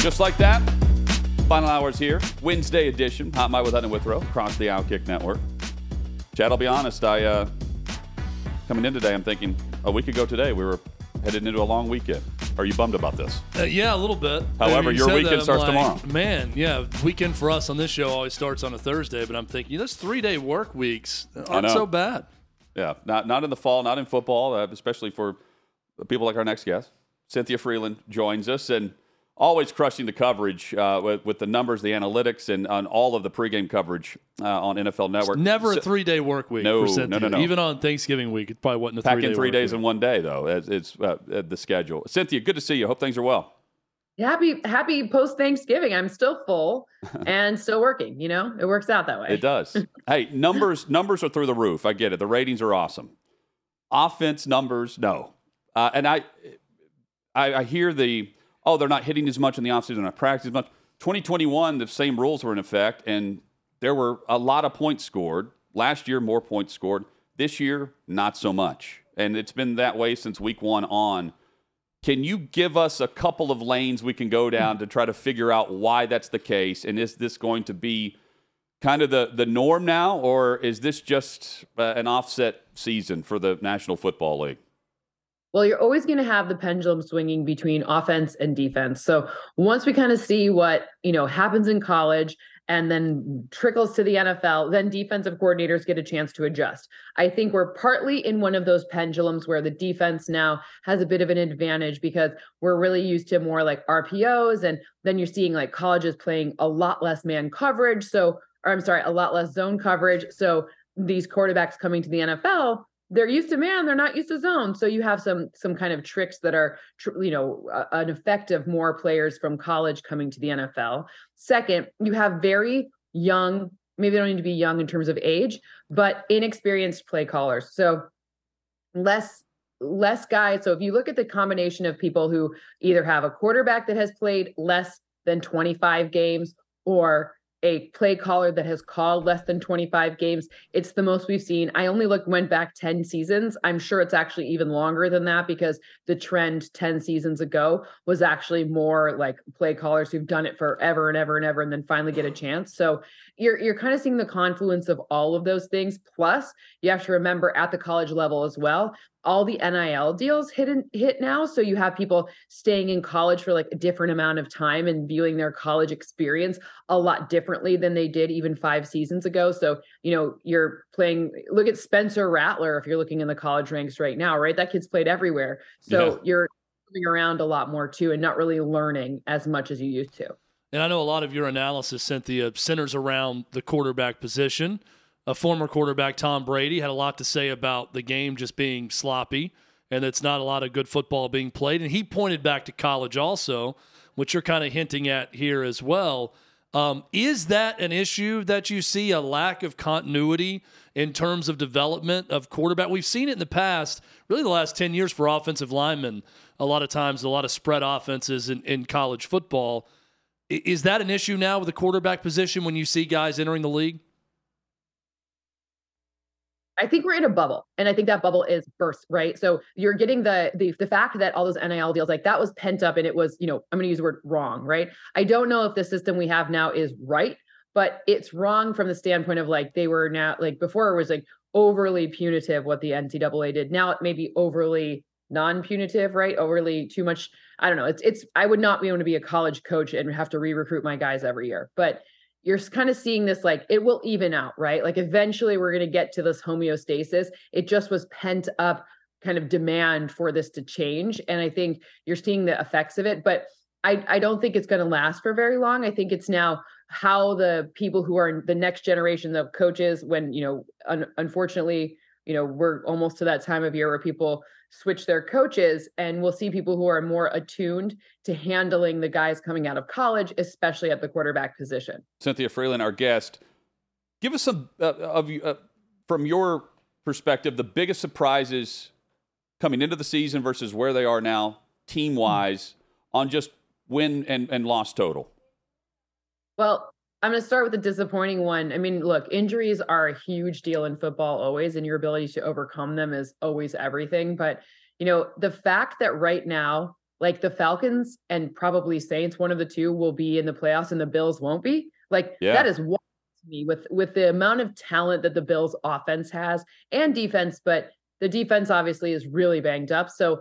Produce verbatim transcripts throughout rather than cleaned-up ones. Just like that, final hours here. Wednesday edition, Hot Mike with Hutton Withrow across the Outkick Network. Chad, I'll be honest, I uh, coming in today, I'm thinking a week ago today we were headed into a long weekend. Are you bummed about this? Uh, yeah, a little bit. However, your weekend starts tomorrow. Man, yeah, weekend for us on this show always starts on a Thursday, but I'm thinking those three-day work weeks aren't so bad. Yeah, not not in the fall, not in football, uh, especially for people like our next guest. Cynthia Frelund joins us, and always crushing the coverage uh, with, with the numbers, the analytics, and on all of the pregame coverage uh, on N F L Network. It's never so, a three-day work week no, for Cynthia. No, no, no. Even on Thanksgiving week, it probably wasn't a Pack three-day Packing three work days week. In one day, though, as it's uh, the schedule. Cynthia, good to see you. Hope things are well. Happy, happy post-Thanksgiving. I'm still full and still working. You know, it works out that way. It does. Hey, numbers numbers are through the roof. I get it. The ratings are awesome. Offense numbers, no. Uh, and I, I, I hear the, oh, they're not hitting as much in the offseason, they're not practicing as much. twenty twenty-one, the same rules were in effect, and there were a lot of points scored. Last year, more points scored. This year, not so much. And it's been that way since week one on. Can you give us a couple of lanes we can go down to try to figure out why that's the case? And is this going to be kind of the, the norm now, or is this just uh, an offset season for the National Football League? Well, you're always going to have the pendulum swinging between offense and defense. So once we kind of see what, you know, happens in college and then trickles to the N F L, then defensive coordinators get a chance to adjust. I think we're partly in one of those pendulums where the defense now has a bit of an advantage because we're really used to more like R P Os, and then you're seeing like colleges playing a lot less man coverage. So, or I'm sorry, a lot less zone coverage. So these quarterbacks coming to the N F L, they're used to man, they're not used to zone. So you have some some kind of tricks that are, tr- you know, uh, an effect of more players from college coming to the N F L. Second, you have very young, maybe they don't need to be young in terms of age, but inexperienced play callers. So less less guys. So if you look at the combination of people who either have a quarterback that has played less than twenty-five games or a play caller that has called less than twenty-five games, it's the most we've seen. I only looked, went back ten seasons. I'm sure it's actually even longer than that because the trend ten seasons ago was actually more like play callers who've done it forever and ever and ever, and then finally get a chance. So you're, you're kind of seeing the confluence of all of those things. Plus you have to remember at the college level as well, all the N I L deals hit in, hit now. So you have people staying in college for like a different amount of time and viewing their college experience a lot differently than they did even five seasons ago. So, you know, you're playing, look at Spencer Rattler. If you're looking in the college ranks right now, right? That kid's played everywhere. So yeah. You're moving around a lot more too, and not really learning as much as you used to. And I know a lot of your analysis, Cynthia, centers around the quarterback position. A former quarterback, Tom Brady, had a lot to say about the game just being sloppy and it's not a lot of good football being played. And he pointed back to college also, which you're kind of hinting at here as well. Um, is that an issue that you see, a lack of continuity in terms of development of quarterback? We've seen it in the past, really the last ten years for offensive linemen, a lot of times, a lot of spread offenses in, in college football. Is that an issue now with the quarterback position when you see guys entering the league? I think we're in a bubble, and I think that bubble is burst, right? So you're getting the, the, the fact that all those N I L deals, like that was pent up, and it was, you know, I'm going to use the word wrong, right? I don't know if the system we have now is right, but it's wrong from the standpoint of like, they were now like before it was like overly punitive what the N C double A did. Now it may be overly non-punitive, right? Overly too much. I don't know. It's, it's, I would not be able to be a college coach and have to re-recruit my guys every year, but you're kind of seeing this, like it will even out, right? Like eventually we're going to get to this homeostasis. It just was pent up kind of demand for this to change. And I think you're seeing the effects of it, but I, I don't think it's going to last for very long. I think it's now how the people who are the next generation of coaches, when, you know, un- unfortunately, you know, we're almost to that time of year where people switch their coaches, and we'll see people who are more attuned to handling the guys coming out of college, especially at the quarterback position. Cynthia Frelund, our guest, give us some uh, of uh, from your perspective, the biggest surprises coming into the season versus where they are now, team wise, mm-hmm. on just win and, and loss total. Well, I'm going to start with a disappointing one. I mean, look, injuries are a huge deal in football always, and your ability to overcome them is always everything. But, you know, the fact that right now like the Falcons and probably Saints, one of the two, will be in the playoffs and the Bills won't be. Like yeah. that is wild to me with, with the amount of talent that the Bills offense has and defense, but the defense obviously is really banged up. So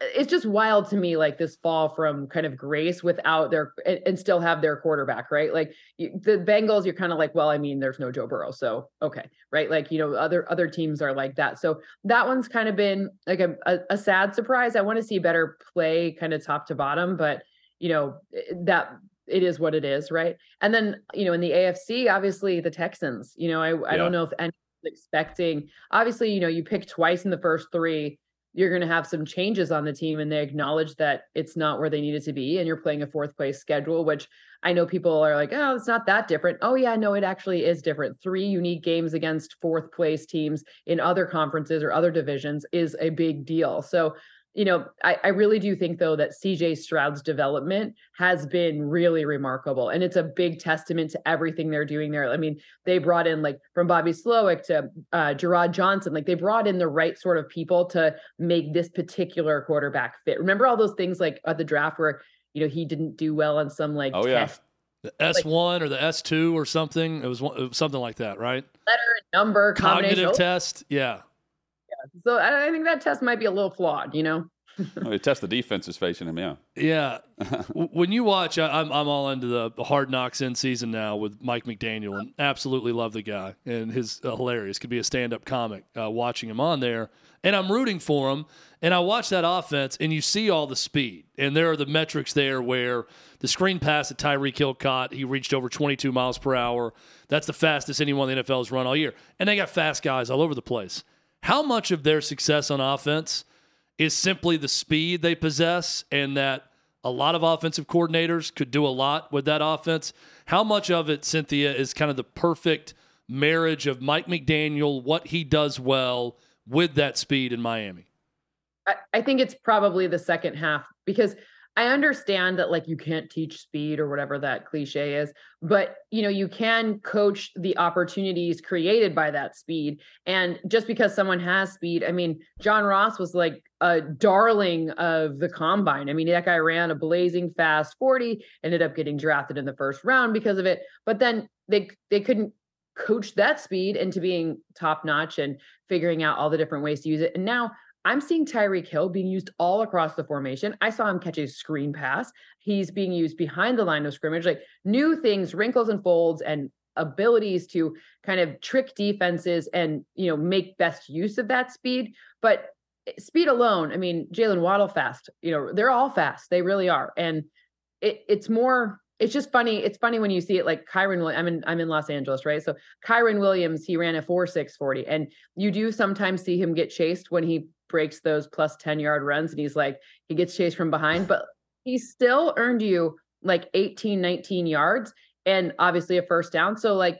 it's just wild to me, like this fall from kind of grace without their, and, and still have their quarterback, right? Like you, the Bengals, you're kind of like, well, I mean, there's no Joe Burrow. So, okay. Right. Like, you know, other, other teams are like that. So that one's kind of been like a, a, a sad surprise. I want to see better play kind of top to bottom, but you know, that it is what it is. Right. And then, you know, in the A F C, obviously the Texans, you know, I, I yeah. don't know if anyone's expecting, obviously, you know, you pick twice in the first three, you're going to have some changes on the team, and they acknowledge that it's not where they needed to be. And you're playing a fourth place schedule, which I know people are like, oh, it's not that different. Oh yeah, no, it actually is different. Three unique games against fourth place teams in other conferences or other divisions is a big deal. So, you know, I, I really do think though that C J Stroud's development has been really remarkable, and it's a big testament to everything they're doing there. I mean, they brought in like from Bobby Slowick to uh, Gerard Johnson, like they brought in the right sort of people to make this particular quarterback fit. Remember all those things like at the draft where, you know, he didn't do well on some like oh, test. Yeah. The S one like, or the S two or something. It was, one, it was something like that, right? Letter, number, cognitive test. Yeah. So I think that test might be a little flawed, you know. Well, they test the defenses facing him, yeah. Yeah. When you watch, I, I'm I'm all into the, the Hard Knocks in season now with Mike McDaniel, and absolutely love the guy, and his uh, hilarious. Could be a stand-up comic uh, watching him on there, and I'm rooting for him. And I watch that offense, and you see all the speed, and there are the metrics there where the screen pass that Tyreek Hill caught, he reached over twenty-two miles per hour. That's the fastest anyone in the N F L has run all year, and they got fast guys all over the place. How much of their success on offense is simply the speed they possess, and that a lot of offensive coordinators could do a lot with that offense? How much of it, Cynthia, is kind of the perfect marriage of Mike McDaniel, what he does well with that speed in Miami? I, I think it's probably the second half, because I understand that like you can't teach speed or whatever that cliche is, but you know, you can coach the opportunities created by that speed. And just because someone has speed, I mean, John Ross was like a darling of the combine. I mean, that guy ran a blazing fast forty, ended up getting drafted in the first round because of it, but then they, they couldn't coach that speed into being top notch and figuring out all the different ways to use it. And now I'm seeing Tyreek Hill being used all across the formation. I saw him catch a screen pass. He's being used behind the line of scrimmage, like new things, wrinkles and folds and abilities to kind of trick defenses and, you know, make best use of that speed. But speed alone, I mean, Jalen Waddle fast, you know, they're all fast. They really are. And it, it's more, it's just funny. It's funny when you see it like Kyron Williams. I'm in, I'm in Los Angeles, right? So Kyron Williams, he ran a four six forty, and you do sometimes see him get chased when he breaks those plus ten yard runs, and he's like, he gets chased from behind, but he still earned you like eighteen, nineteen yards and obviously a first down. So like,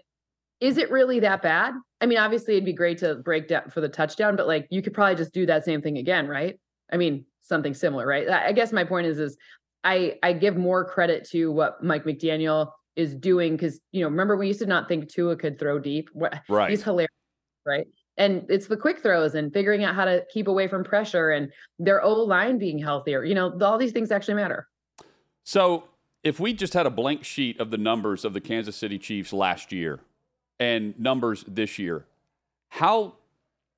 is it really that bad? I mean, obviously it'd be great to break down for the touchdown, but like you could probably just do that same thing again, right? I mean, something similar, right? I guess my point is, is I, I give more credit to what Mike McDaniel is doing. Cause you know, remember we used to not think Tua could throw deep. What, right. He's hilarious, right? And it's the quick throws and figuring out how to keep away from pressure and their O-line being healthier. You know, all these things actually matter. So if we just had a blank sheet of the numbers of the Kansas City Chiefs last year and numbers this year, how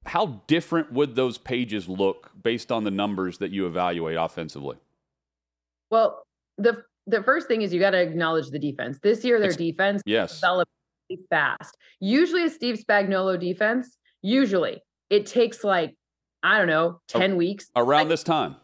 how different would those pages look based on the numbers that you evaluate offensively? Well, the the first thing is you got to acknowledge the defense. This year, their it's, defense yes. developed fast. Usually a Steve Spagnuolo defense, usually it takes like, I don't know, ten oh, weeks. Around like, this time.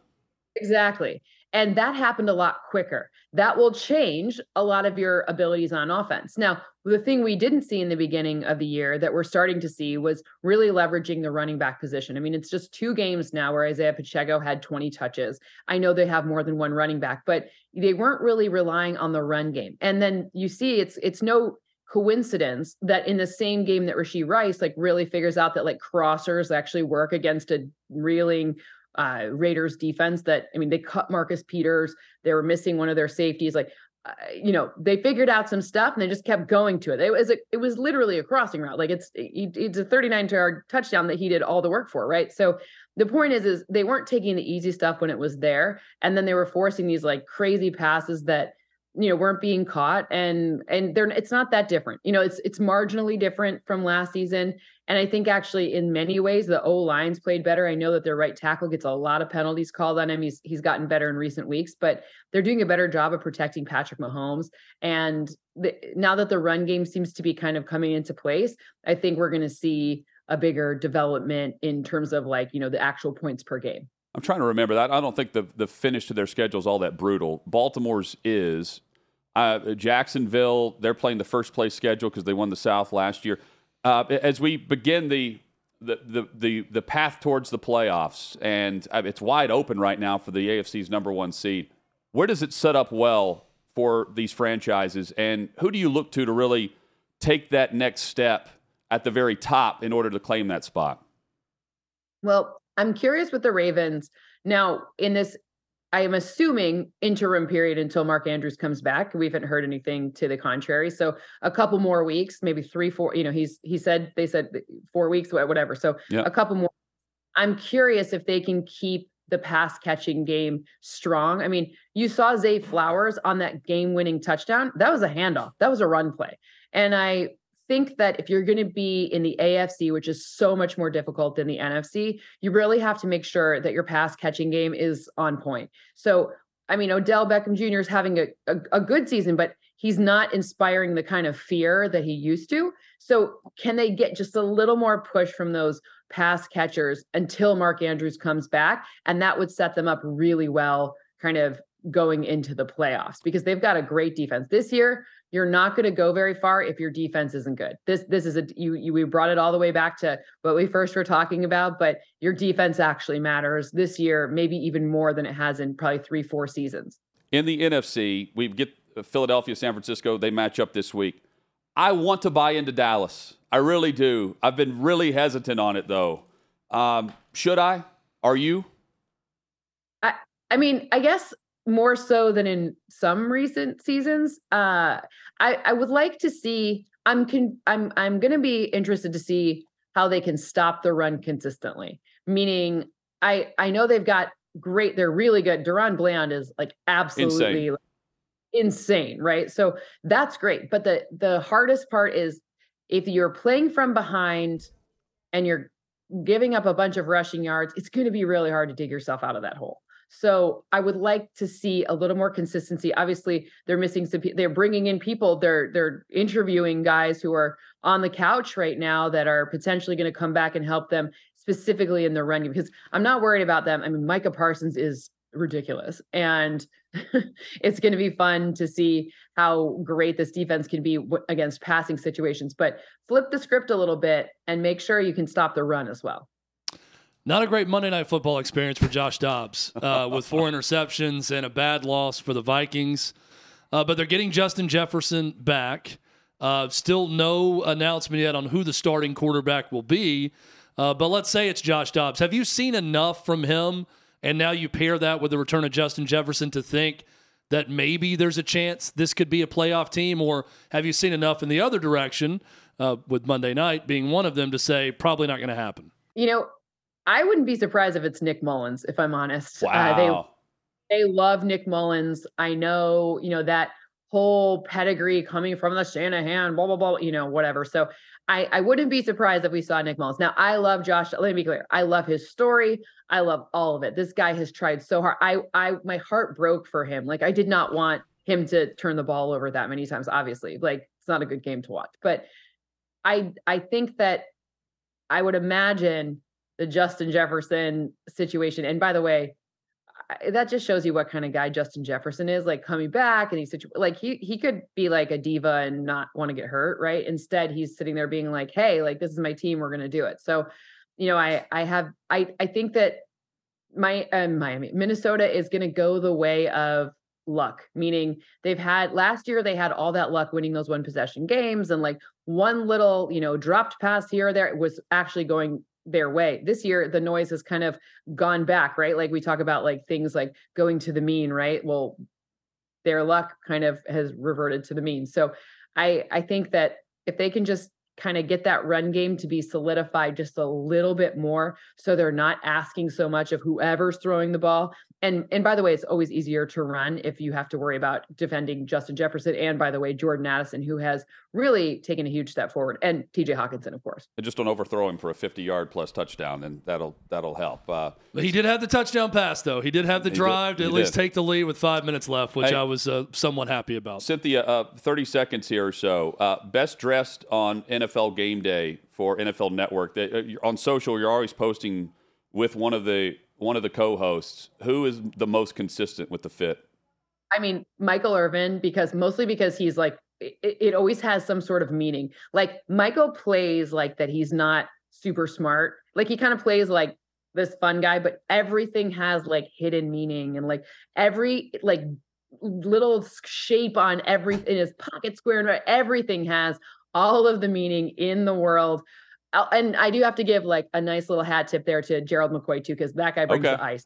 Exactly. And that happened a lot quicker. That will change a lot of your abilities on offense. Now, the thing we didn't see in the beginning of the year that we're starting to see was really leveraging the running back position. I mean, it's just two games now where Isaiah Pacheco had twenty touches. I know they have more than one running back, but they weren't really relying on the run game. And then you see it's, it's no coincidence that in the same game that Rashee Rice like really figures out that like crossers actually work against a reeling uh, Raiders defense that, I mean, they cut Marcus Peters. They were missing one of their safeties. Like, uh, you know, they figured out some stuff and they just kept going to it. It was, a, it was literally a crossing route. Like it's, it, it's a thirty-nine yard touchdown that he did all the work for. Right. So the point is, is they weren't taking the easy stuff when it was there. And then they were forcing these like crazy passes that, you know, weren't being caught, and, and they're, it's not that different. You know, it's, it's marginally different from last season. And I think actually in many ways, the O-line's played better. I know that their right tackle gets a lot of penalties called on him. He's, he's gotten better in recent weeks, but they're doing a better job of protecting Patrick Mahomes. And the, now that the run game seems to be kind of coming into place, I think we're going to see a bigger development in terms of like, you know, the actual points per game. I'm trying to remember that. I don't think the, the finish to their schedule is all that brutal. Baltimore's is. Uh, Jacksonville, they're playing the first place schedule because they won the South last year. Uh, as we begin the the, the the the path towards the playoffs, and it's wide open right now for the A F C's number one seed, where does it set up well for these franchises, and who do you look to to really take that next step at the very top in order to claim that spot? Well, I'm curious with the Ravens. Now, in this, I am assuming interim period until Mark Andrews comes back. We haven't heard anything to the contrary. So a couple more weeks, maybe three, four, you know, he's, he said, they said four weeks, whatever. So yeah. a couple more. I'm curious if they can keep the pass catching game strong. I mean, you saw Zay Flowers on that game winning touchdown. That was a handoff. That was a run play. And I think that if you're going to be in the A F C, which is so much more difficult than the N F C, you really have to make sure that your pass catching game is on point. So, I mean, Odell Beckham Junior is having a, a, a good season, but he's not inspiring the kind of fear that he used to. So can they get just a little more push from those pass catchers until Mark Andrews comes back? And that would set them up really well, kind of going into the playoffs, because they've got a great defense this year. You're not going to go very far if your defense isn't good. This, this is a, you, you, we brought it all the way back to what we first were talking about, but your defense actually matters this year, maybe even more than it has in probably three, four seasons. In the N F C, we get Philadelphia, San Francisco, they match up this week. I want to buy into Dallas. I really do. I've been really hesitant on it though. Um, should I, are you? I, I mean, I guess, more so than in some recent seasons. Uh, I, I would like to see, I'm con, I'm I'm going to be interested to see how they can stop the run consistently. Meaning, I, I know they've got great, they're really good. Duron Bland is like absolutely insane. Like, insane, right? So that's great. But the the hardest part is if you're playing from behind and you're giving up a bunch of rushing yards, it's going to be really hard to dig yourself out of that hole. So I would like to see a little more consistency. Obviously, they're missing some. They're bringing in people. They're they're interviewing guys who are on the couch right now that are potentially going to come back and help them specifically in the run game. Because I'm not worried about them. I mean, Micah Parsons is ridiculous, and it's going to be fun to see how great this defense can be w- against passing situations. But flip the script a little bit and make sure you can stop the run as well. Not a great Monday Night Football experience for Josh Dobbs uh, with four interceptions and a bad loss for the Vikings. Uh, but they're getting Justin Jefferson back. Uh, still no announcement yet on who the starting quarterback will be. Uh, but let's say it's Josh Dobbs. Have you seen enough from him? And now you pair that with the return of Justin Jefferson to think that maybe there's a chance this could be a playoff team? Or have you seen enough in the other direction, uh, with Monday night being one of them, to say probably not going to happen? You know, I wouldn't be surprised if it's Nick Mullins, if I'm honest. Wow. Uh, they, they love Nick Mullins. I know, you know, that whole pedigree coming from the Shanahan, blah, blah, blah, you know, whatever. So I, I wouldn't be surprised if we saw Nick Mullins. Now, I love Josh. Let me be clear. I love his story. I love all of it. This guy has tried so hard. I, I, my heart broke for him. Like, I did not want him to turn the ball over that many times, obviously. Like, it's not a good game to watch. But I, I think that I would imagine the Justin Jefferson situation. And by the way, that just shows you what kind of guy Justin Jefferson is, like coming back and he's situ- like, he, he could be like a diva and not want to get hurt. Right. Instead, he's sitting there being like, hey, like, this is my team. We're going to do it. So, you know, I, I have, I, I think that my, uh, Miami, Minnesota is going to go the way of luck, meaning they've had last year, they had all that luck winning those one possession games. And like one little, you know, dropped pass here or there, it was actually going their way. This year, the noise has kind of gone back, right? Like we talk about like things like going to the mean, right? Well, their luck kind of has reverted to the mean. So I, I think that if they can just kind of get that run game to be solidified just a little bit more, so they're not asking so much of whoever's throwing the ball. And, and by the way, it's always easier to run if you have to worry about defending Justin Jefferson. And by the way, Jordan Addison, who has really taken a huge step forward, and T J Hawkinson, of course. And just don't overthrow him for a fifty yard plus touchdown, and that'll, that'll help. Uh, he did have the touchdown pass though. He did have the drive did, to at least did. take the lead with five minutes left, which hey, I was uh, somewhat happy about. Cynthia, uh, thirty seconds here or so, uh, best dressed on N F L Game Day for N F L Network. They, uh, you're on social, you're always posting with one of the, one of the co-hosts. Who is the most consistent with the fit? I mean, Michael Irvin, because mostly because he's like, it, it always has some sort of meaning. Like Michael plays like that. He's not super smart. Like he kind of plays like this fun guy, but everything has like hidden meaning, and like every like little shape on every in his pocket square, and everything has all of the meaning in the world. And I do have to give like a nice little hat tip there to Gerald McCoy too, because that guy brings okay. the ice.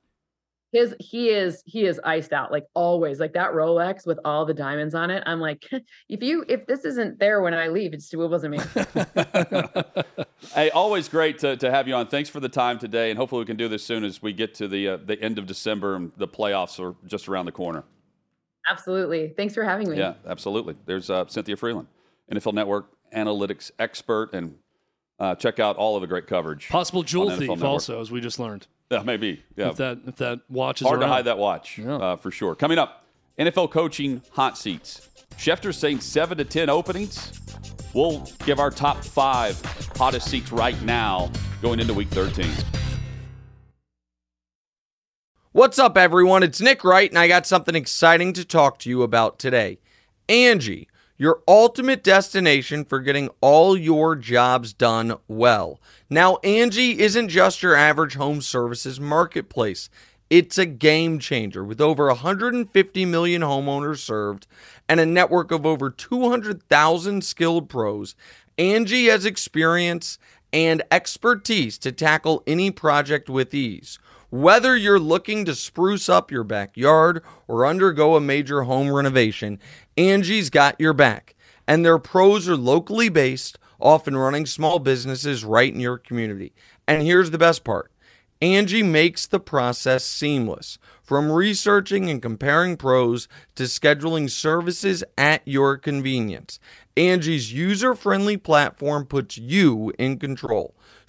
His he is he is iced out like always, like that Rolex with all the diamonds on it. I'm like, if you if this isn't there when I leave, it's, it wasn't me. Hey, always great to, to have you on. Thanks for the time today, and hopefully we can do this soon as we get to the uh, the end of December and the playoffs are just around the corner. Absolutely, thanks for having me. Yeah, absolutely. There's uh, Cynthia Frelund, N F L Network analytics expert, and. Uh, check out all of the great coverage. Possible jewel thief also, as we just learned. Yeah, maybe. Yeah. If that if that watch is hard around. To hide that watch, yeah. uh, for sure. Coming up, N F L coaching hot seats. Schefter's saying seven to ten openings. We'll give our top five hottest seats right now going into week thirteen. What's up, everyone? It's Nick Wright, and I got something exciting to talk to you about today. Angie. Your ultimate destination for getting all your jobs done well. Now, Angie isn't just your average home services marketplace. It's a game changer with over one hundred fifty million homeowners served and a network of over two hundred thousand skilled pros. Angie has experience and expertise to tackle any project with ease. Whether you're looking to spruce up your backyard or undergo a major home renovation, Angie's got your back. And their pros are locally based, often running small businesses right in your community. And here's the best part. Angie makes the process seamless. From researching and comparing pros to scheduling services at your convenience, Angie's user-friendly platform puts you in control.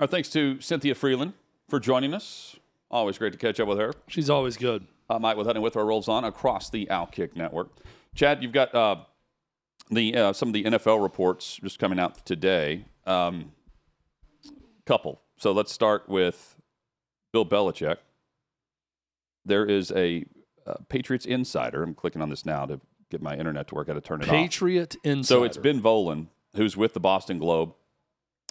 Our thanks to Cynthia Frelund for joining us. Always great to catch up with her. She's always good. Uh, Mike with Hutton with her rolls on across the Outkick Network. Chad, you've got uh, the uh, some of the N F L reports just coming out today. Um, couple. So let's start with Bill Belichick. There is a uh, Patriots insider. I'm clicking on this now to get my internet to work. I got to turn it Patriot off. Patriot insider. So it's Ben Volen, who's with the Boston Globe.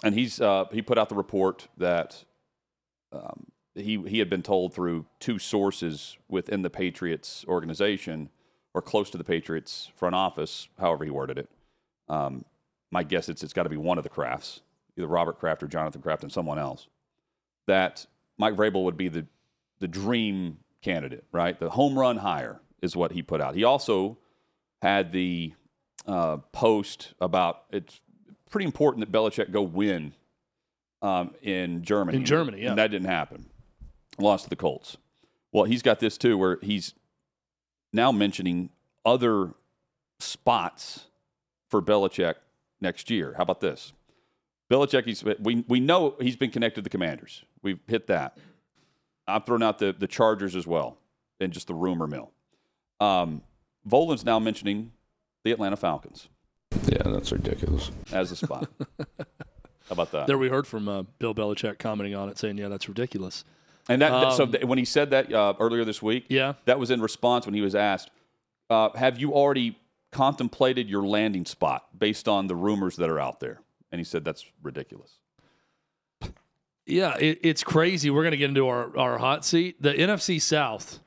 And he's uh, he put out the report that um, he he had been told through two sources within the Patriots organization or close to the Patriots front office, however he worded it. Um, my guess is it's got to be one of the Krafts, either Robert Kraft or Jonathan Kraft and someone else, that Mike Vrabel would be the, the dream candidate, right? The home run hire is what he put out. He also had the uh, post about it's pretty important that Belichick go win um, in Germany. In Germany, yeah. And that didn't happen. Lost to the Colts. Well, he's got this too, where he's now mentioning other spots for Belichick next year. How about this? Belichick, he's, we, we know he's been connected to the Commanders. We've hit that. I've thrown out the, the Chargers as well, and just the rumor mill. Um, Volen's now mentioning the Atlanta Falcons. Yeah, that's ridiculous. As a spot. How about that? There we heard from uh, Bill Belichick commenting on it, saying, yeah, that's ridiculous. And that, um, so th- when he said that uh, earlier this week, yeah. that was in response when he was asked, uh, have you already contemplated your landing spot based on the rumors that are out there? And he said that's ridiculous. Yeah, it, it's crazy. We're going to get into our, our hot seat. The N F C South,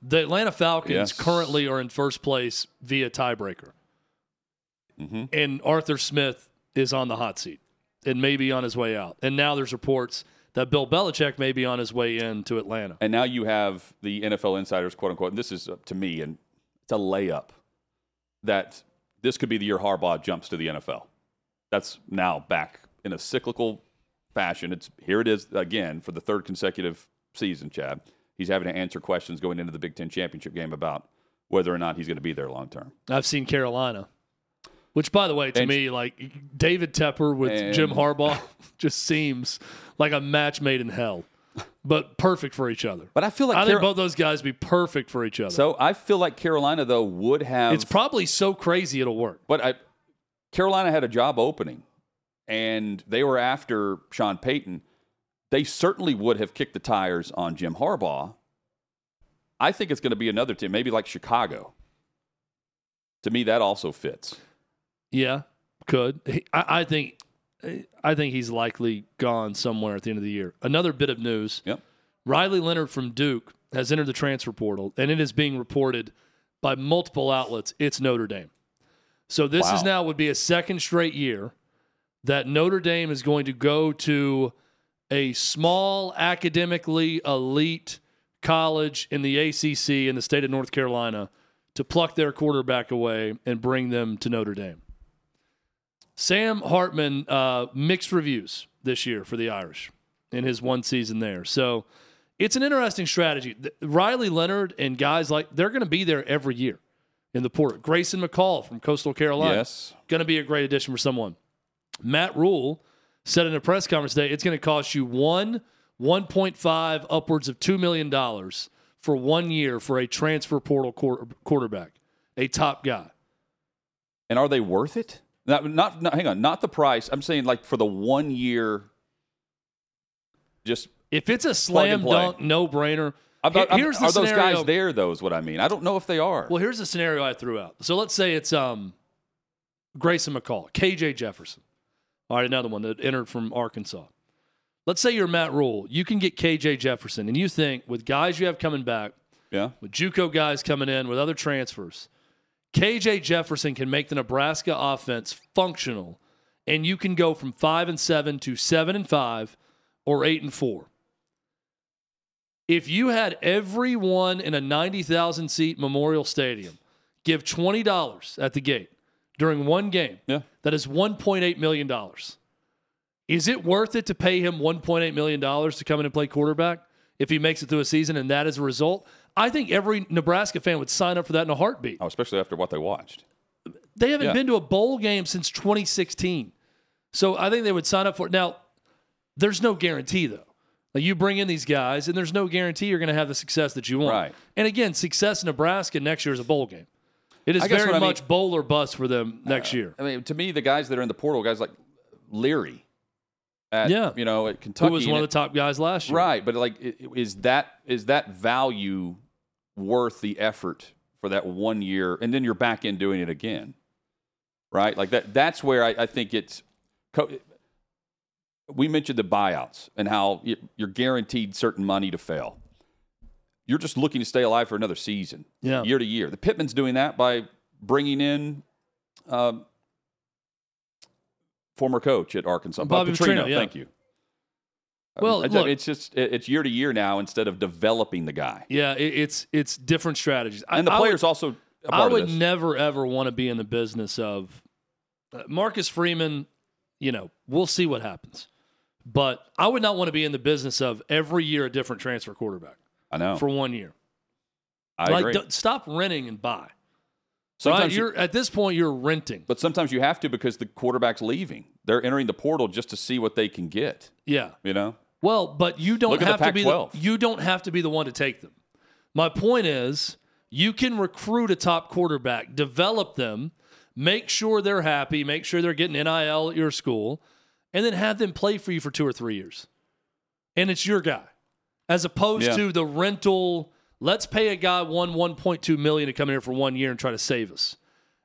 the Atlanta Falcons yes. currently are in first place via tiebreaker. Mm-hmm. And Arthur Smith is on the hot seat and may be on his way out. And now there's reports that Bill Belichick may be on his way in to Atlanta. And now you have the N F L insiders, quote unquote, and this is to me, and it's a layup, that this could be the year Harbaugh jumps to the N F L. That's now back in a cyclical fashion. It's here it is again for the third consecutive season, Chad. He's having to answer questions going into the Big Ten championship game about whether or not he's going to be there long term. I've seen Carolina. Which, by the way, to and, me, like David Tepper with and, Jim Harbaugh just seems like a match made in hell, but perfect for each other. But I feel like I Car- think both those guys be perfect for each other. So I feel like Carolina, though, would have. It's probably so crazy it'll work. But I, Carolina had a job opening, and they were after Sean Payton. They certainly would have kicked the tires on Jim Harbaugh. I think it's going to be another team, maybe like Chicago. To me, that also fits. Yeah, could. I, I think I think he's likely gone somewhere at the end of the year. Another bit of news. Yep. Riley Leonard from Duke has entered the transfer portal, and it is being reported by multiple outlets it's Notre Dame. So this wow. is now would be a second straight year that Notre Dame is going to go to a small, academically elite college in the A C C in the state of North Carolina to pluck their quarterback away and bring them to Notre Dame. Sam Hartman, uh, mixed reviews this year for the Irish in his one season there. So it's an interesting strategy. Riley Leonard and guys like, they're going to be there every year in the portal. Grayson McCall from Coastal Carolina. Yes. Going to be a great addition for someone. Matt Rule said in a press conference today, it's going to cost you one, one point five, upwards of two million dollars for one year for a transfer portal quarter, quarterback, a top guy. And are they worth it? Not, not, not, hang on, not the price. I'm saying, like, for the one year, just if it's a slam dunk, no brainer. Here's the scenario. Are those guys there, though, is what I mean. I don't know if they are. Well, here's the scenario I threw out. So let's say it's um, Grayson McCall, K J Jefferson. All right, another one that entered from Arkansas. Let's say you're Matt Rule. You can get K J Jefferson, and you think with guys you have coming back, yeah, with JUCO guys coming in, with other transfers, K J Jefferson can make the Nebraska offense functional, and you can go from five and seven to seven and five, or eight and four. If you had everyone in a ninety thousand seat Memorial Stadium give twenty dollars at the gate during one game, yeah, that is one point eight million dollars. Is it worth it to pay him one point eight million dollars to come in and play quarterback if he makes it through a season and that is a result? I think every Nebraska fan would sign up for that in a heartbeat. Oh, especially after what they watched. They haven't yeah. been to a bowl game since twenty sixteen. So I think they would sign up for it. Now, there's no guarantee, though. Like, you bring in these guys, and there's no guarantee you're going to have the success that you want. Right. And, again, success in Nebraska next year is a bowl game. It is very much mean, bowl or bust for them next uh, year. I mean, to me, the guys that are in the portal, guys like Leary. At, yeah, you know, at Kentucky, who was one of the top guys last year, right? But like, is that is that value worth the effort for that one year? And then you're back in doing it again, right? Like that. That's where I, I think it's. We mentioned the buyouts and how you're guaranteed certain money to fail. You're just looking to stay alive for another season, yeah, year to year. The Pittman's doing that by bringing in. Uh, Former coach at Arkansas, Bobby Petrino. Yeah. Thank you. Well, I mean, look, it's just it's year to year now instead of developing the guy. Yeah, it, it's it's different strategies, and I, the players I would, also. A part I would of this. never ever want to be in the business of uh, Marcus Freeman. You know, we'll see what happens, but I would not want to be in the business of every year a different transfer quarterback. I know for one year. I like, agree. D- stop renting and buy. Right? You're, you, at this point, you're renting. But sometimes you have to because the quarterback's leaving. They're entering the portal just to see what they can get. Yeah, you know. Well, but you don't Look have to be the, you don't have to be the one to take them. My point is, you can recruit a top quarterback, develop them, make sure they're happy, make sure they're getting N I L at your school, and then have them play for you for two or three years, and it's your guy, as opposed yeah. to the rental. Let's pay a guy one one point two million to come in here for one year and try to save us,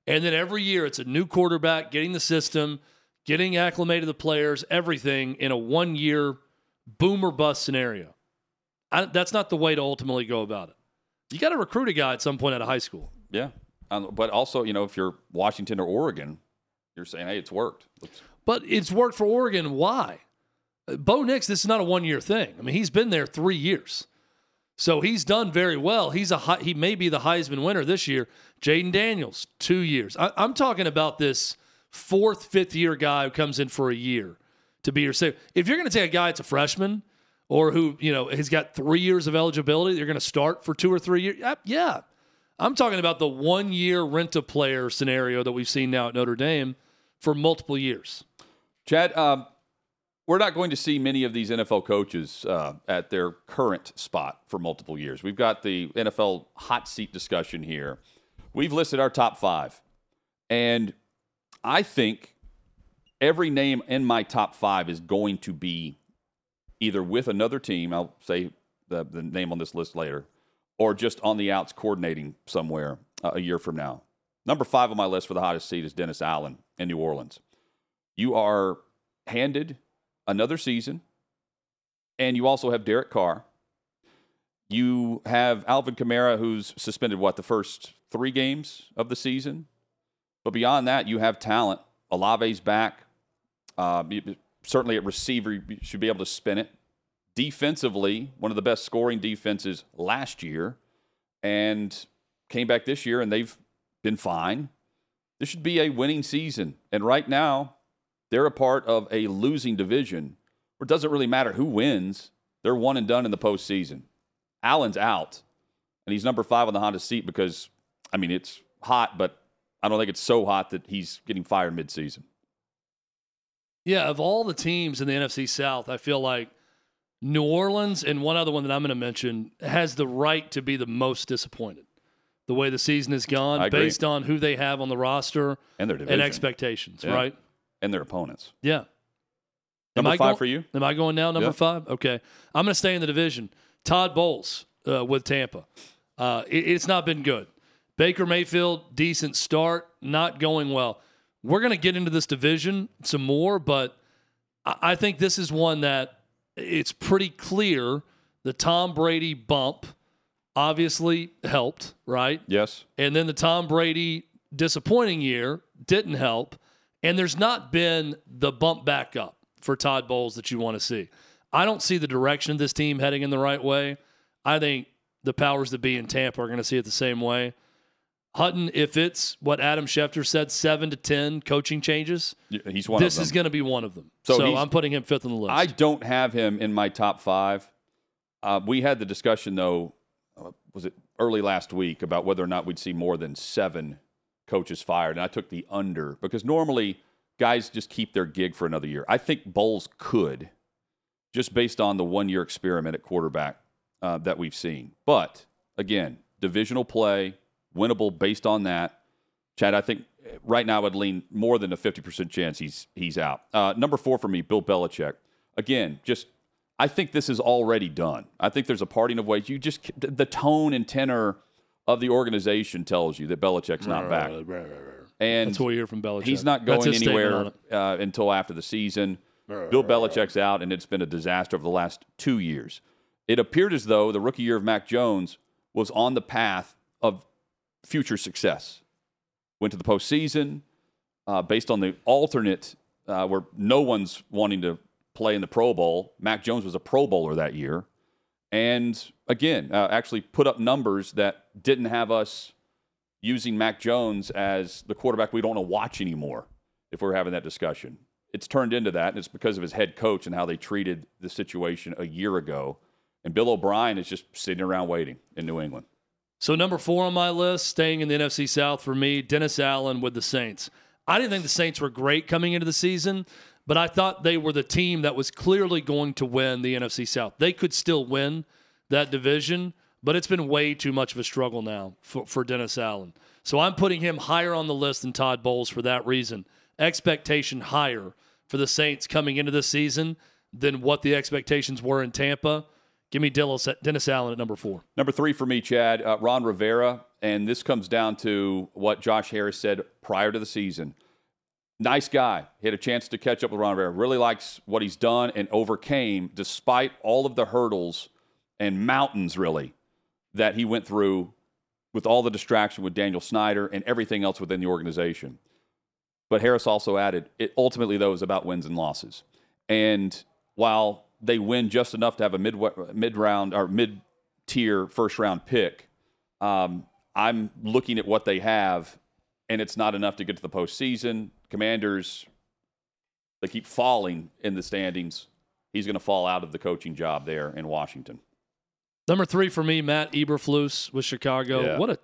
and then every year it's a new quarterback getting the system, getting acclimated to the players, everything in a one-year boom or bust scenario. I, that's not the way to ultimately go about it. You got to recruit a guy at some point out of high school. Yeah. Um, but also, you know, if you're Washington or Oregon, you're saying, hey, it's worked. Let's... But it's worked for Oregon. Why? Bo Nix, this is not a one-year thing. I mean, he's been there three years. So he's done very well. He's a high, he may be the Heisman winner this year. Jaden Daniels, two years. I, I'm talking about this fourth, fifth-year guy who comes in for a year to be your safe. If you're going to take a guy that's a freshman or who, you know, has got three years of eligibility, you're going to start for two or three years, yeah. I'm talking about the one-year rent-a-player scenario that we've seen now at Notre Dame for multiple years. Chad, um, we're not going to see many of these N F L coaches uh, at their current spot for multiple years. We've got the N F L hot seat discussion here. We've listed our top five. And I think every name in my top five is going to be either with another team, I'll say the, the name on this list later, or just on the outs coordinating somewhere uh, a year from now. Number five on my list for the hottest seat is Dennis Allen in New Orleans. You are handed another season, and you also have Derek Carr. You have Alvin Kamara, who's suspended, what, the first three games of the season? But beyond that, you have talent. Olave's back. Uh, certainly at receiver, you should be able to spin it. Defensively, one of the best scoring defenses last year, and came back this year, and they've been fine. This should be a winning season, and right now, they're a part of a losing division where it doesn't really matter who wins. They're one and done in the postseason. Allen's out, and he's number five on the hottest seat because, I mean, it's hot, but I don't think it's so hot that he's getting fired midseason. Yeah, of all the teams in the N F C South, I feel like New Orleans and one other one that I'm going to mention has the right to be the most disappointed the way the season has gone based on who they have on the roster and their division and expectations, yeah. Right? And their opponents. Yeah. Number five for you? Am I going now, number five? Okay. I'm going to stay in the division. Todd Bowles uh, with Tampa. Uh, it, it's not been good. Baker Mayfield, decent start, not going well. We're going to get into this division some more, but I, I think this is one that it's pretty clear the Tom Brady bump obviously helped, right? Yes. And then the Tom Brady disappointing year didn't help. And there's not been the bump back up for Todd Bowles that you want to see. I don't see the direction of this team heading in the right way. I think the powers that be in Tampa are going to see it the same way. Hutton, if it's what Adam Schefter said, seven to ten coaching changes, yeah, he's one this of them. Is going to be one of them. So, so I'm putting him fifth on the list. I don't have him in my top five. Uh, we had the discussion, though, uh, was it early last week, about whether or not we'd see more than seven coaches fired, and I took the under because normally guys just keep their gig for another year. I think Bowles could, just based on the one-year experiment at quarterback uh, that we've seen. But, again, divisional play, winnable based on that. Chad, I think right now I would lean more than a fifty percent chance he's he's out. Uh, number four for me, Bill Belichick. Again, just I think this is already done. I think there's a parting of ways. You just the tone and tenor of the organization tells you that Belichick's not back. And that's what we hear from Belichick. He's not going anywhere uh, until after the season. Bill Belichick's out, and it's been a disaster over the last two years. It appeared as though the rookie year of Mac Jones was on the path of future success. Went to the postseason uh, based on the alternate uh, where no one's wanting to play in the Pro Bowl. Mac Jones was a Pro Bowler that year. And, again, uh, actually put up numbers that didn't have us using Mac Jones as the quarterback we don't want to watch anymore if we're having that discussion. It's turned into that, and it's because of his head coach and how they treated the situation a year ago. And Bill O'Brien is just sitting around waiting in New England. So number four on my list, staying in the N F C South for me, Dennis Allen with the Saints. I didn't think the Saints were great coming into the season, but I thought they were the team that was clearly going to win the N F C South. They could still win that division, but it's been way too much of a struggle now for, for Dennis Allen. So I'm putting him higher on the list than Todd Bowles for that reason. Expectation higher for the Saints coming into this season than what the expectations were in Tampa. Give me Dennis Allen at number four. Number three for me, Chad, uh, Ron Rivera. And this comes down to what Josh Harris said prior to the season. Nice guy. He had a chance to catch up with Ron Rivera. Really likes what he's done and overcame despite all of the hurdles and mountains, really, that he went through with all the distraction with Daniel Snyder and everything else within the organization. But Harris also added, it ultimately, though, is about wins and losses. And while they win just enough to have a mid mid-round or mid-tier first-round pick, um, I'm looking at what they have, and it's not enough to get to the postseason. Commanders, they keep falling in the standings. He's going to fall out of the coaching job there in Washington. Number three for me, Matt Eberflus with Chicago. Yeah. What a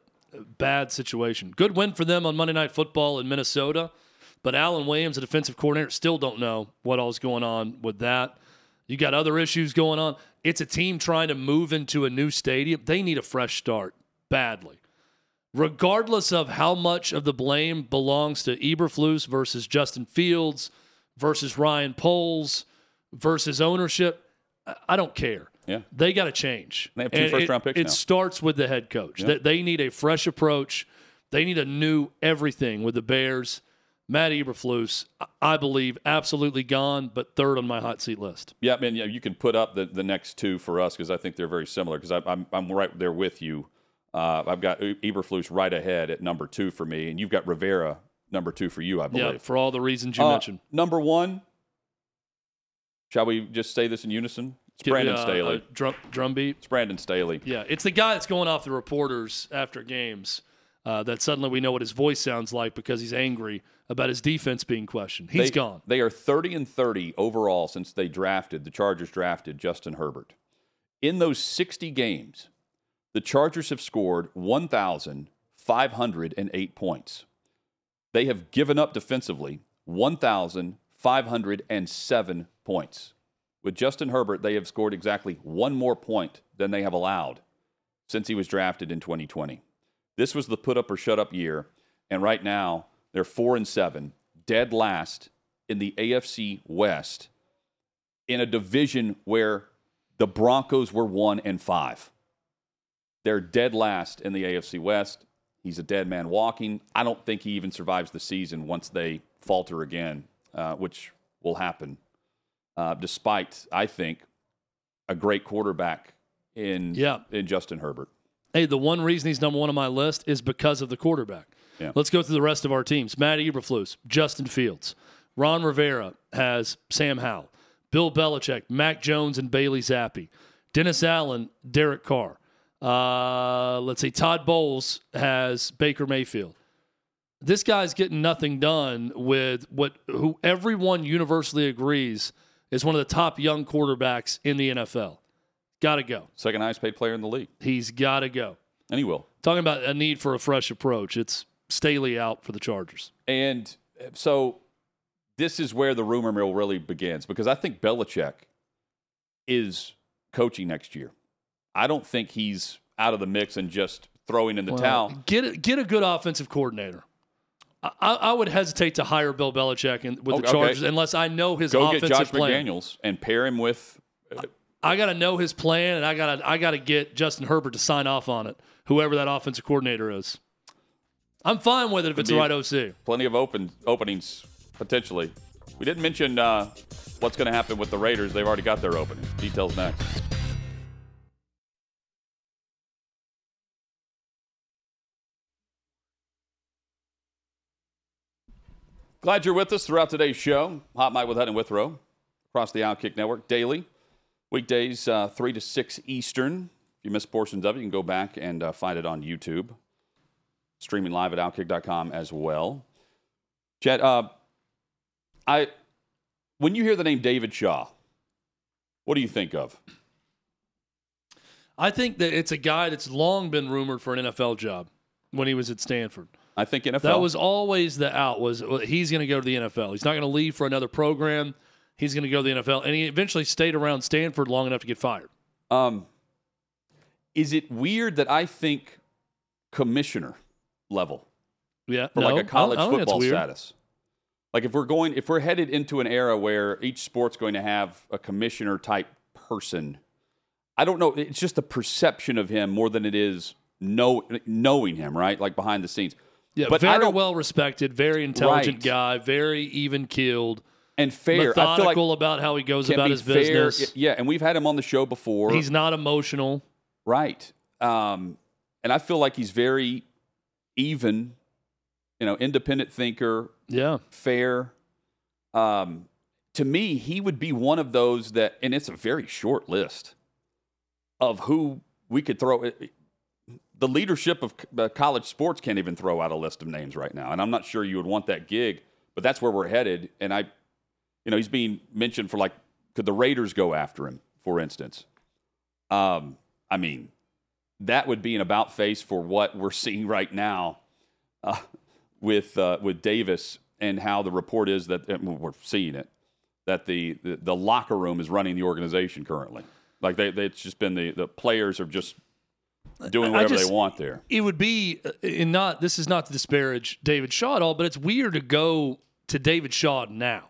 bad situation. Good win for them on Monday Night Football in Minnesota, but Alan Williams, the defensive coordinator, still don't know what all's going on with that. You got other issues going on. It's a team trying to move into a new stadium. They need a fresh start badly. Regardless of how much of the blame belongs to Eberflus versus Justin Fields versus Ryan Poles versus ownership, I don't care. Yeah, they got to change. They have two first-round picks now. It starts with the head coach. Yeah. They, they need a fresh approach. They need a new everything with the Bears. Matt Eberflus, I believe, absolutely gone, but third on my hot seat list. Yeah, I mean, yeah, you can put up the, the next two for us because I think they're very similar because I'm, I'm right there with you. Uh, I've got Eberflus right ahead at number two for me, and you've got Rivera number two for you, I believe. Yeah, for all the reasons you uh, mentioned. Number one, shall we just say this in unison? It's Brandon uh, Staley. Drum, drum beat. It's Brandon Staley. Yeah, it's the guy that's going off the reporters after games uh, that suddenly we know what his voice sounds like because he's angry about his defense being questioned. He's they, gone. They are thirty and thirty overall since they drafted, the Chargers drafted Justin Herbert. In those sixty games, the Chargers have scored one thousand five hundred eight points. They have given up defensively one thousand five hundred seven points. With Justin Herbert, they have scored exactly one more point than they have allowed since he was drafted in twenty twenty. This was the put-up-or-shut-up year, and right now they're four and seven, dead last in the A F C West in a division where the Broncos were one and five. They're dead last in the A F C West. He's a dead man walking. I don't think he even survives the season once they falter again, uh, which will happen. Uh, despite, I think, a great quarterback in yeah. in Justin Herbert. Hey, the one reason he's number one on my list is because of the quarterback. Yeah. Let's go through the rest of our teams. Matt Eberflus, Justin Fields. Ron Rivera has Sam Howell. Bill Belichick, Mac Jones, and Bailey Zappi. Dennis Allen, Derek Carr. Uh, let's see, Todd Bowles has Baker Mayfield. This guy's getting nothing done with what who everyone universally agrees is one of the top young quarterbacks in the N F L. Got to go. Second highest paid player in the league. He's got to go. And he will. Talking about a need for a fresh approach, it's Staley out for the Chargers. And so this is where the rumor mill really begins because I think Belichick is coaching next year. I don't think he's out of the mix and just throwing in the well, towel. Get a, get a good offensive coordinator. I, I would hesitate to hire Bill Belichick in, with okay, the Chargers okay. unless I know his Go offensive plan. Go get Josh plan. McDaniels and pair him with. Uh, I, I got to know his plan, and I got to I got to get Justin Herbert to sign off on it. Whoever that offensive coordinator is, I'm fine with it if it's the right O C. Plenty of open openings potentially. We didn't mention uh, what's going to happen with the Raiders. They've already got their opening. Details next. Glad you're with us throughout today's show. Hot Mike with Hutt and Withrow across the Outkick Network daily. Weekdays uh, three to six Eastern. If you missed portions of it, you can go back and uh, find it on YouTube. Streaming live at outkick dot com as well. Chad, uh, I, when you hear the name David Shaw, what do you think of? I think that it's a guy that's long been rumored for an N F L job when he was at Stanford. I think N F L. That was always the out, was he's going to go to the N F L. He's not going to leave for another program. He's going to go to the N F L. And he eventually stayed around Stanford long enough to get fired. Um, is it weird that I think commissioner level yeah, for no, like a college football status? Like if we're going, if we're headed into an era where each sport's going to have a commissioner type person, I don't know. It's just the perception of him more than it is know, knowing him, right? Like behind the scenes. Yeah, but very well respected, very intelligent right. guy, very even keeled. And fair. Methodical I feel like about how he goes about his fair. business. Yeah, and we've had him on the show before. He's not emotional. Right. Um, and I feel like he's very even, you know, independent thinker. Yeah. Fair. Um, to me, he would be one of those that, and it's a very short list of who we could throw. The leadership of college sports can't even throw out a list of names right now. And I'm not sure you would want that gig, but that's where we're headed. And I, you know, he's being mentioned for like, could the Raiders go after him, for instance? Um, I mean, that would be an about face for what we're seeing right now uh, with uh, with Davis and how the report is that well, we're seeing it that the, the the locker room is running the organization currently. Like they, they it's just been the the players are just doing whatever just, they want there. It would be and not this is not to disparage David Shaw at all, but it's weird to go to David Shaw now.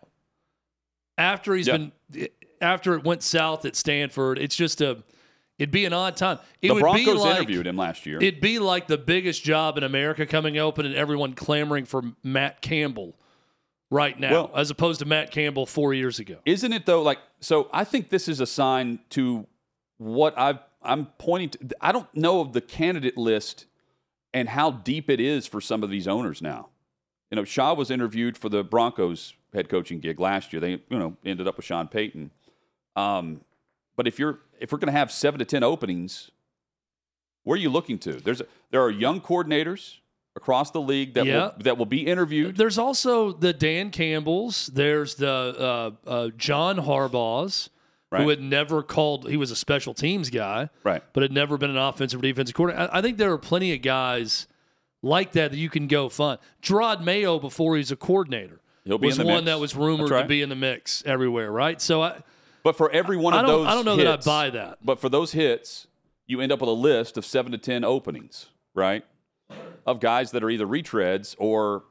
After he's yep. been, after it went south at Stanford, it's just a, it'd be an odd time. It the would Broncos be like, interviewed him last year. It'd be like the biggest job in America coming open and everyone clamoring for Matt Campbell right now, well, as opposed to Matt Campbell four years ago. Isn't it though? Like, so I think this is a sign to what I've, I'm pointing to. I don't know of the candidate list and how deep it is for some of these owners now. You know, Shaw was interviewed for the Broncos head coaching gig last year. They, you know, ended up with Sean Payton. Um, but if you're if we're going to have seven to ten openings, where are you looking to? There's a, there are young coordinators across the league that yeah. will, that will be interviewed. There's also the Dan Campbells. There's the uh, uh, John Harbaughs, right. who had never called. He was a special teams guy, right? But had never been an offensive or defensive coordinator. I, I think there are plenty of guys like that that you can go find. Gerard Mayo before he's a coordinator. He'll be was in the one mix. That was rumored right. to be in the mix everywhere, right? So, I, but for every one of I those, I don't know hits, that I buy that. But for those hits, you end up with a list of seven to ten openings, right? Of guys that are either retreads or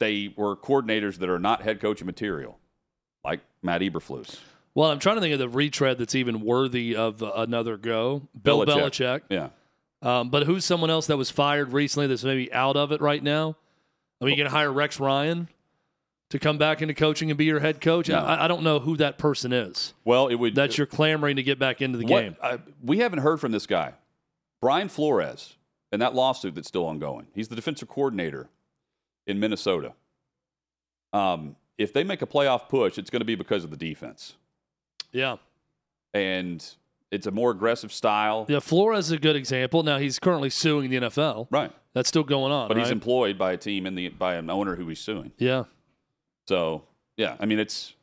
they were coordinators that are not head coaching material, like Matt Eberflus. Well, I'm trying to think of the retread that's even worthy of another go. Bill Belichick, Belichick. yeah. Um, but who's someone else that was fired recently that's maybe out of it right now? I mean, you can hire Rex Ryan to come back into coaching and be your head coach? No. I, I don't know who that person is. Well, it would. That you're clamoring to get back into the what, game. I, we haven't heard from this guy, Brian Flores, and that lawsuit that's still ongoing. He's the defensive coordinator in Minnesota. Um, if they make a playoff push, it's going to be because of the defense. Yeah. And it's a more aggressive style. Yeah, Flores is a good example. Now, he's currently suing the N F L. Right. That's still going on, But right? he's employed by a team and the by an owner who he's suing. Yeah. So yeah, I mean it's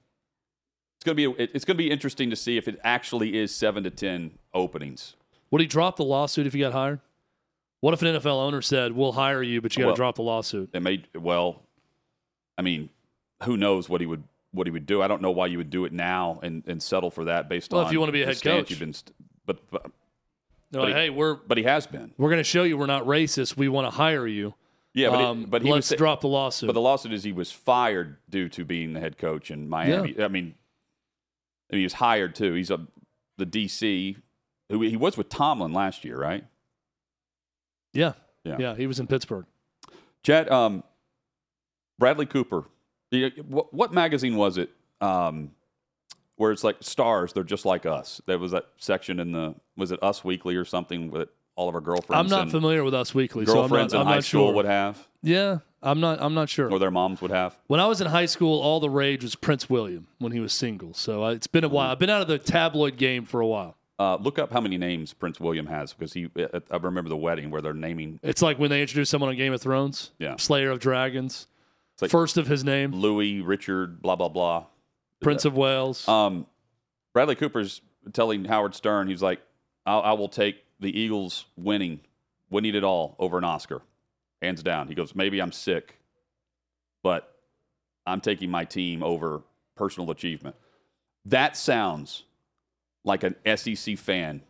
it's gonna be it's gonna be interesting to see if it actually is seven to ten openings. Would he drop the lawsuit if he got hired? What if an N F L owner said, "We'll hire you, but you got to well, drop the lawsuit"? It may well. I mean, who knows what he would what he would do? I don't know why you would do it now and, and settle for that based well, on. Well, if you want to be a head coach, you've been. St- but, but, no, but he, hey, we're but he has been. We're going to show you we're not racist. We want to hire you. Yeah, but, um, it, but he let's was, drop the lawsuit. But the lawsuit is he was fired due to being the head coach in Miami. Yeah. I mean, and he was hired too. He's a the D C who he was with Tomlin last year, right? Yeah, yeah, yeah he was in Pittsburgh. Chad, um, Bradley Cooper. The, what, what magazine was it? Um, where it's like stars, they're just like us. There was that section in the was it Us Weekly or something with. All of our girlfriends. I'm not familiar with Us Weekly. Girlfriends so I'm not, in I'm high not school sure. would have. Yeah, I'm not. I'm not sure. Or their moms would have. When I was in high school, all the rage was Prince William when he was single. So it's been a while. I've been out of the tabloid game for a while. Uh, look up how many names Prince William has because he. I remember the wedding where they're naming. It's like when they introduce someone on Game of Thrones. Yeah. Slayer of Dragons. It's like first of his name. Louis, Richard, blah blah blah. Prince of Wales. Um, Bradley Cooper's telling Howard Stern, he's like, I, I will take. The Eagles winning, winning it all over an Oscar, hands down. He goes, maybe I'm sick, but I'm taking my team over personal achievement. That sounds like an S E C fan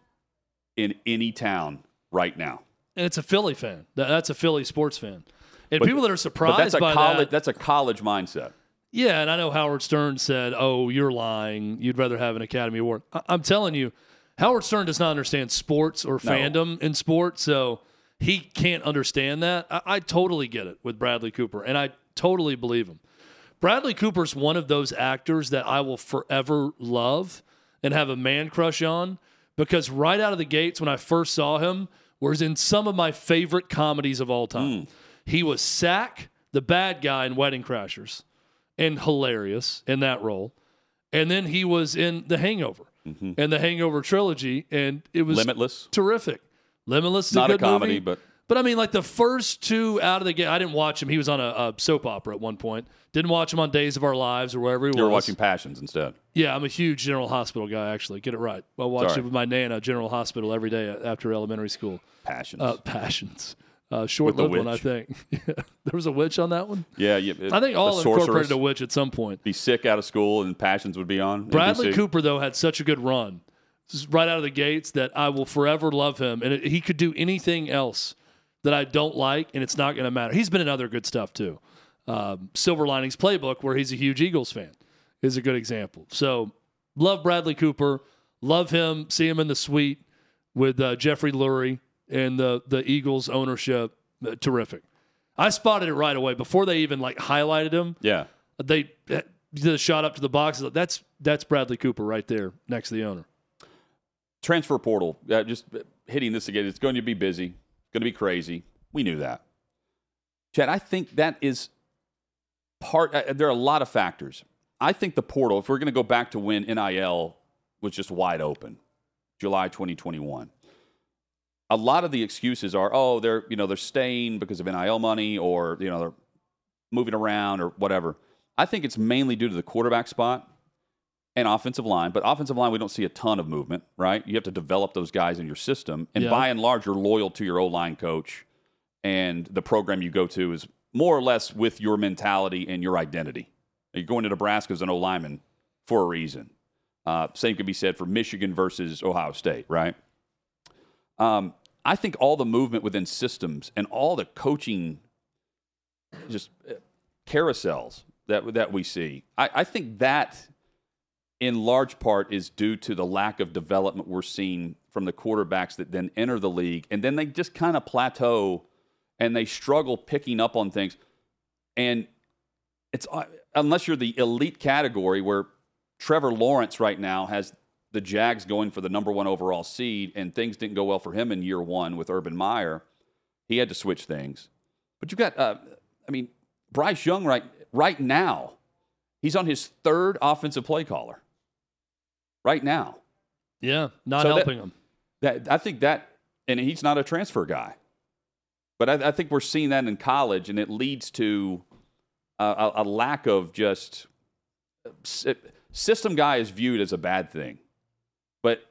in any town right now. And it's a Philly fan. That's a Philly sports fan. And but, people that are surprised that's a by college, that. That's a college mindset. Yeah, and I know Howard Stern said, oh, you're lying. You'd rather have an Academy Award. I- I'm telling you, Howard Stern does not understand sports or fandom no. in sports, so he can't understand that. I, I totally get it with Bradley Cooper, and I totally believe him. Bradley Cooper's one of those actors that I will forever love and have a man crush on, because right out of the gates when I first saw him was in some of my favorite comedies of all time. Mm. He was Sack, the bad guy in Wedding Crashers, and hilarious in that role. And then he was in The Hangover, mm-hmm. and The Hangover trilogy, and it was Limitless. Terrific. Limitless is not a, good a comedy, movie. but but I mean, like the first two out of the game, I didn't watch him. He was on a, a soap opera at one point. Didn't watch him on Days of Our Lives or wherever he you was. You were watching Passions instead. Yeah, I'm a huge General Hospital guy. Actually, get it right. I watched Sorry. it with my nana, General Hospital, every day after elementary school. Passions, uh, Passions. Uh, short-lived one, I think. There was a witch on that one? Yeah. yeah it, I think all incorporated a witch at some point. Be sick out of school and Passions would be on. Bradley N B C. Cooper, though, had such a good run right out of the gates that I will forever love him. And it, he could do anything else that I don't like, and it's not going to matter. He's been in other good stuff, too. Um, Silver Linings Playbook, where he's a huge Eagles fan, is a good example. So love Bradley Cooper. Love him. See him in the suite with uh, Jeffrey Lurie. And the the Eagles ownership, uh, terrific. I spotted it right away before they even like highlighted him. Yeah, they did a shot up to the box. That's that's Bradley Cooper right there next to the owner. Transfer portal, uh, just hitting this again. It's going to be busy. It's going to be crazy. We knew that, Chad. I think that is part. Uh, there are a lot of factors. I think the portal, if we're going to go back to when N I L was just wide open, July twenty twenty-one. A lot of the excuses are, oh, they're you know they're staying because of N I L money, or you know they're moving around or whatever. I think it's mainly due to the quarterback spot and offensive line. But offensive line, we don't see a ton of movement, right? You have to develop those guys in your system, and yeah. by and large, you're loyal to your O-line coach, and the program you go to is more or less with your mentality and your identity. You're going to Nebraska as an O-lineman for a reason. Uh, same could be said for Michigan versus Ohio State, right? Um, I think all the movement within systems and all the coaching just carousels that that we see, I, I think that in large part is due to the lack of development we're seeing from the quarterbacks that then enter the league, and then they just kind of plateau and they struggle picking up on things. And it's unless you're the elite category where Trevor Lawrence right now has the Jags going for the number one overall seed, and things didn't go well for him in year one with Urban Meyer. He had to switch things. But you've got, uh, I mean, Bryce Young right right now, he's on his third offensive play caller. Right now. Yeah, not so helping that, him. That I think that, and he's not a transfer guy. But I, I think we're seeing that in college, and it leads to a, a lack of just – system guy is viewed as a bad thing. But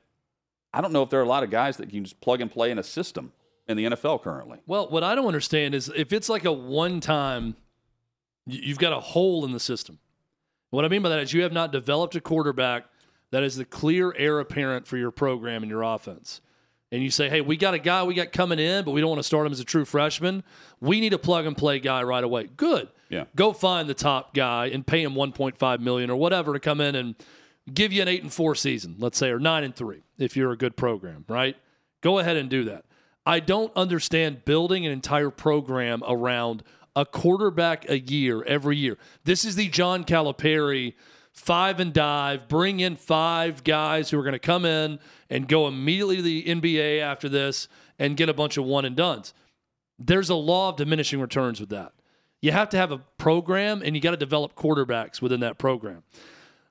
I don't know if there are a lot of guys that can just plug and play in a system in the N F L currently. Well, what I don't understand is if it's like a one-time, you've got a hole in the system. What I mean by that is you have not developed a quarterback that is the clear heir apparent for your program and your offense. And you say, hey, we got a guy we got coming in, but we don't want to start him as a true freshman. We need a plug-and-play guy right away. Good. Yeah. Go find the top guy and pay him one point five million dollars or whatever to come in and – give you an eight and four season, let's say, or nine and three, if you're a good program, right? Go ahead and do that. I don't understand building an entire program around a quarterback a year, every year. This is the John Calipari five and dive, bring in five guys who are going to come in and go immediately to the N B A after this and get a bunch of one and dones. There's a law of diminishing returns with that. You have to have a program, and you got to develop quarterbacks within that program.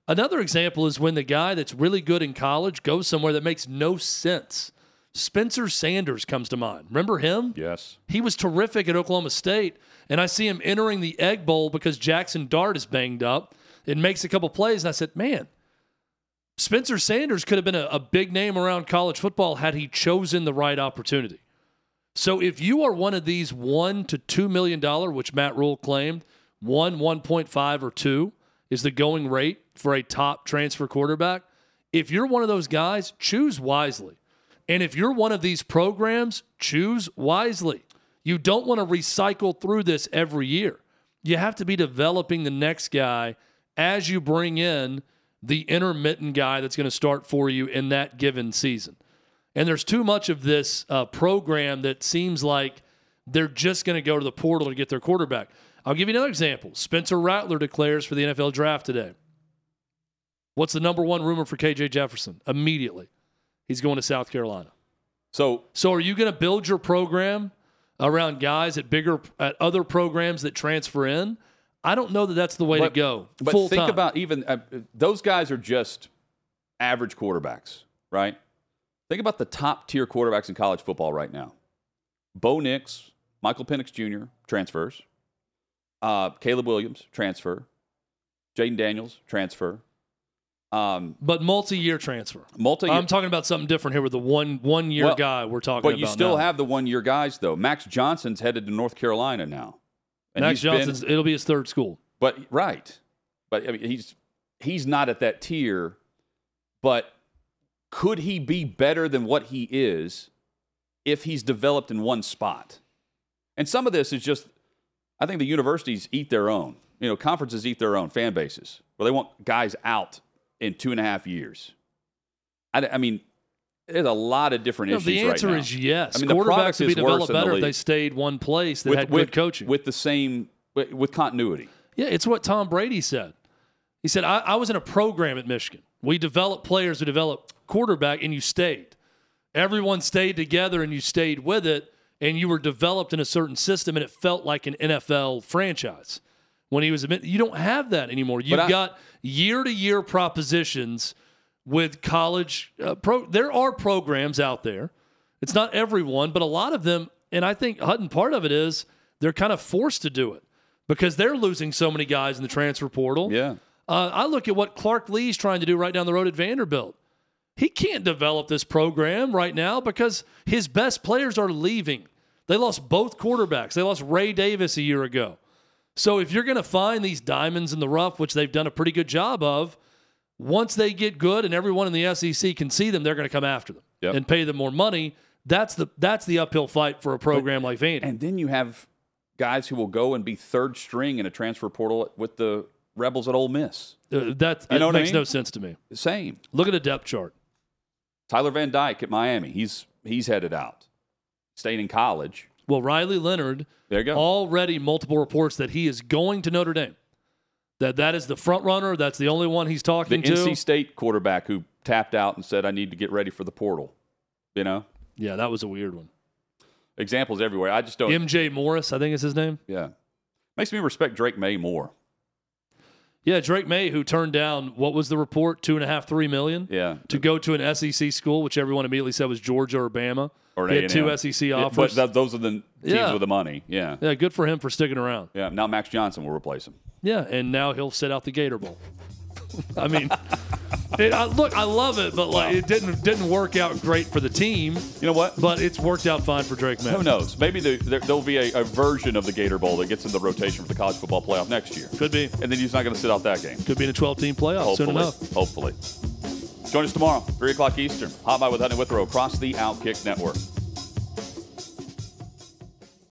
Another example is when the guy that's really good in college goes somewhere that makes no sense. Spencer Sanders comes to mind. Remember him? Yes. He was terrific at Oklahoma State, and I see him entering the Egg Bowl because Jackson Dart is banged up and makes a couple plays, and I said, man, Spencer Sanders could have been a, a big name around college football had he chosen the right opportunity. So if you are one of these one to two million dollars, which Matt Rule claimed, one, one point five, or two is the going rate for a top transfer quarterback. If you're one of those guys, choose wisely. And if you're one of these programs, choose wisely. You don't want to recycle through this every year. You have to be developing the next guy as you bring in the intermittent guy that's going to start for you in that given season. And there's too much of this uh, program that seems like they're just going to go to the portal to get their quarterback. I'll give you another example. Spencer Rattler declares for the N F L draft today. What's the number one rumor for K J Jefferson? Immediately. He's going to South Carolina. So, so are you going to build your program around guys at bigger at other programs that transfer in? I don't know that that's the way but, to go. But full think time. About even uh, those guys are just average quarterbacks, right? Think about the top tier quarterbacks in college football right now. Bo Nix, Michael Penix Junior transfers. Uh, Caleb Williams, transfer. Jaden Daniels, transfer. Um, but multi-year transfer. Multi-year. I'm talking about something different here with the one, one-year well, guy we're talking about But you about still now. Have the one-year guys, though. Max Johnson's headed to North Carolina now. And Max Johnson's, been, it'll be his third school. But right. But I mean, he's he's not at that tier. But could he be better than what he is if he's developed in one spot? And some of this is just, I think the universities eat their own. You know, conferences eat their own fan bases. Well, they want guys out in two and a half years. I, I mean, there's a lot of different no, issues right now. The answer is yes. I mean, quarterbacks the would be developed better the if they stayed one place that with, had with, good coaching. With the same, with, with continuity. Yeah, it's what Tom Brady said. He said, I, I was in a program at Michigan. We developed players who developed quarterback, and you stayed. Everyone stayed together, and you stayed with it, and you were developed in a certain system, and it felt like an N F L franchise. When he was admitted, you don't have that anymore. You've I, got year-to-year propositions with college. Uh, pro, there are programs out there. It's not everyone, but a lot of them, and I think Hutton, part of it is they're kind of forced to do it because they're losing so many guys in the transfer portal. Yeah. Uh, I look at what Clark Lee's trying to do right down the road at Vanderbilt. He can't develop this program right now because his best players are leaving. They lost both quarterbacks. They lost Ray Davis a year ago. So if you're going to find these diamonds in the rough, which they've done a pretty good job of, once they get good and everyone in the S E C can see them, they're going to come after them yep. and pay them more money. That's the that's the uphill fight for a program but, like Vandy. And then you have guys who will go and be third string in a transfer portal with the Rebels at Ole Miss. Uh, that you know that makes I mean? no sense to me. Same. Look at a depth chart. Tyler Van Dyke at Miami. He's he's headed out. Staying in college. Well, Riley Leonard, there you go. Already multiple reports that he is going to Notre Dame. That that is the front runner. That's the only one he's talking the to. The N C State quarterback who tapped out and said, I need to get ready for the portal. You know? Yeah, that was a weird one. Examples everywhere. I just don't. M J Morris, I think is his name. Yeah. Makes me respect Drake May more. Yeah, Drake May, who turned down, what was the report, two and a half, three million? Yeah. To go to an S E C school, which everyone immediately said was Georgia or Bama. Or an he had two S E C offers. But that, those are the teams yeah. with the money. Yeah. Yeah, good for him for sticking around. Yeah, now Max Johnson will replace him. Yeah, and now he'll sit out the Gator Bowl. I mean, it, I, look, I love it, but like wow. it didn't didn't work out great for the team. You know what? But it's worked out fine for Drake May. Who knows? Maybe the, there, there'll be a, a version of the Gator Bowl that gets in the rotation for the college football playoff next year. Could be. And then he's not going to sit out that game. Could be in a twelve-team playoff hopefully, soon enough. Hopefully. Join us tomorrow, three o'clock Eastern. Hot by with Hutton and Withrow across the Outkick Network.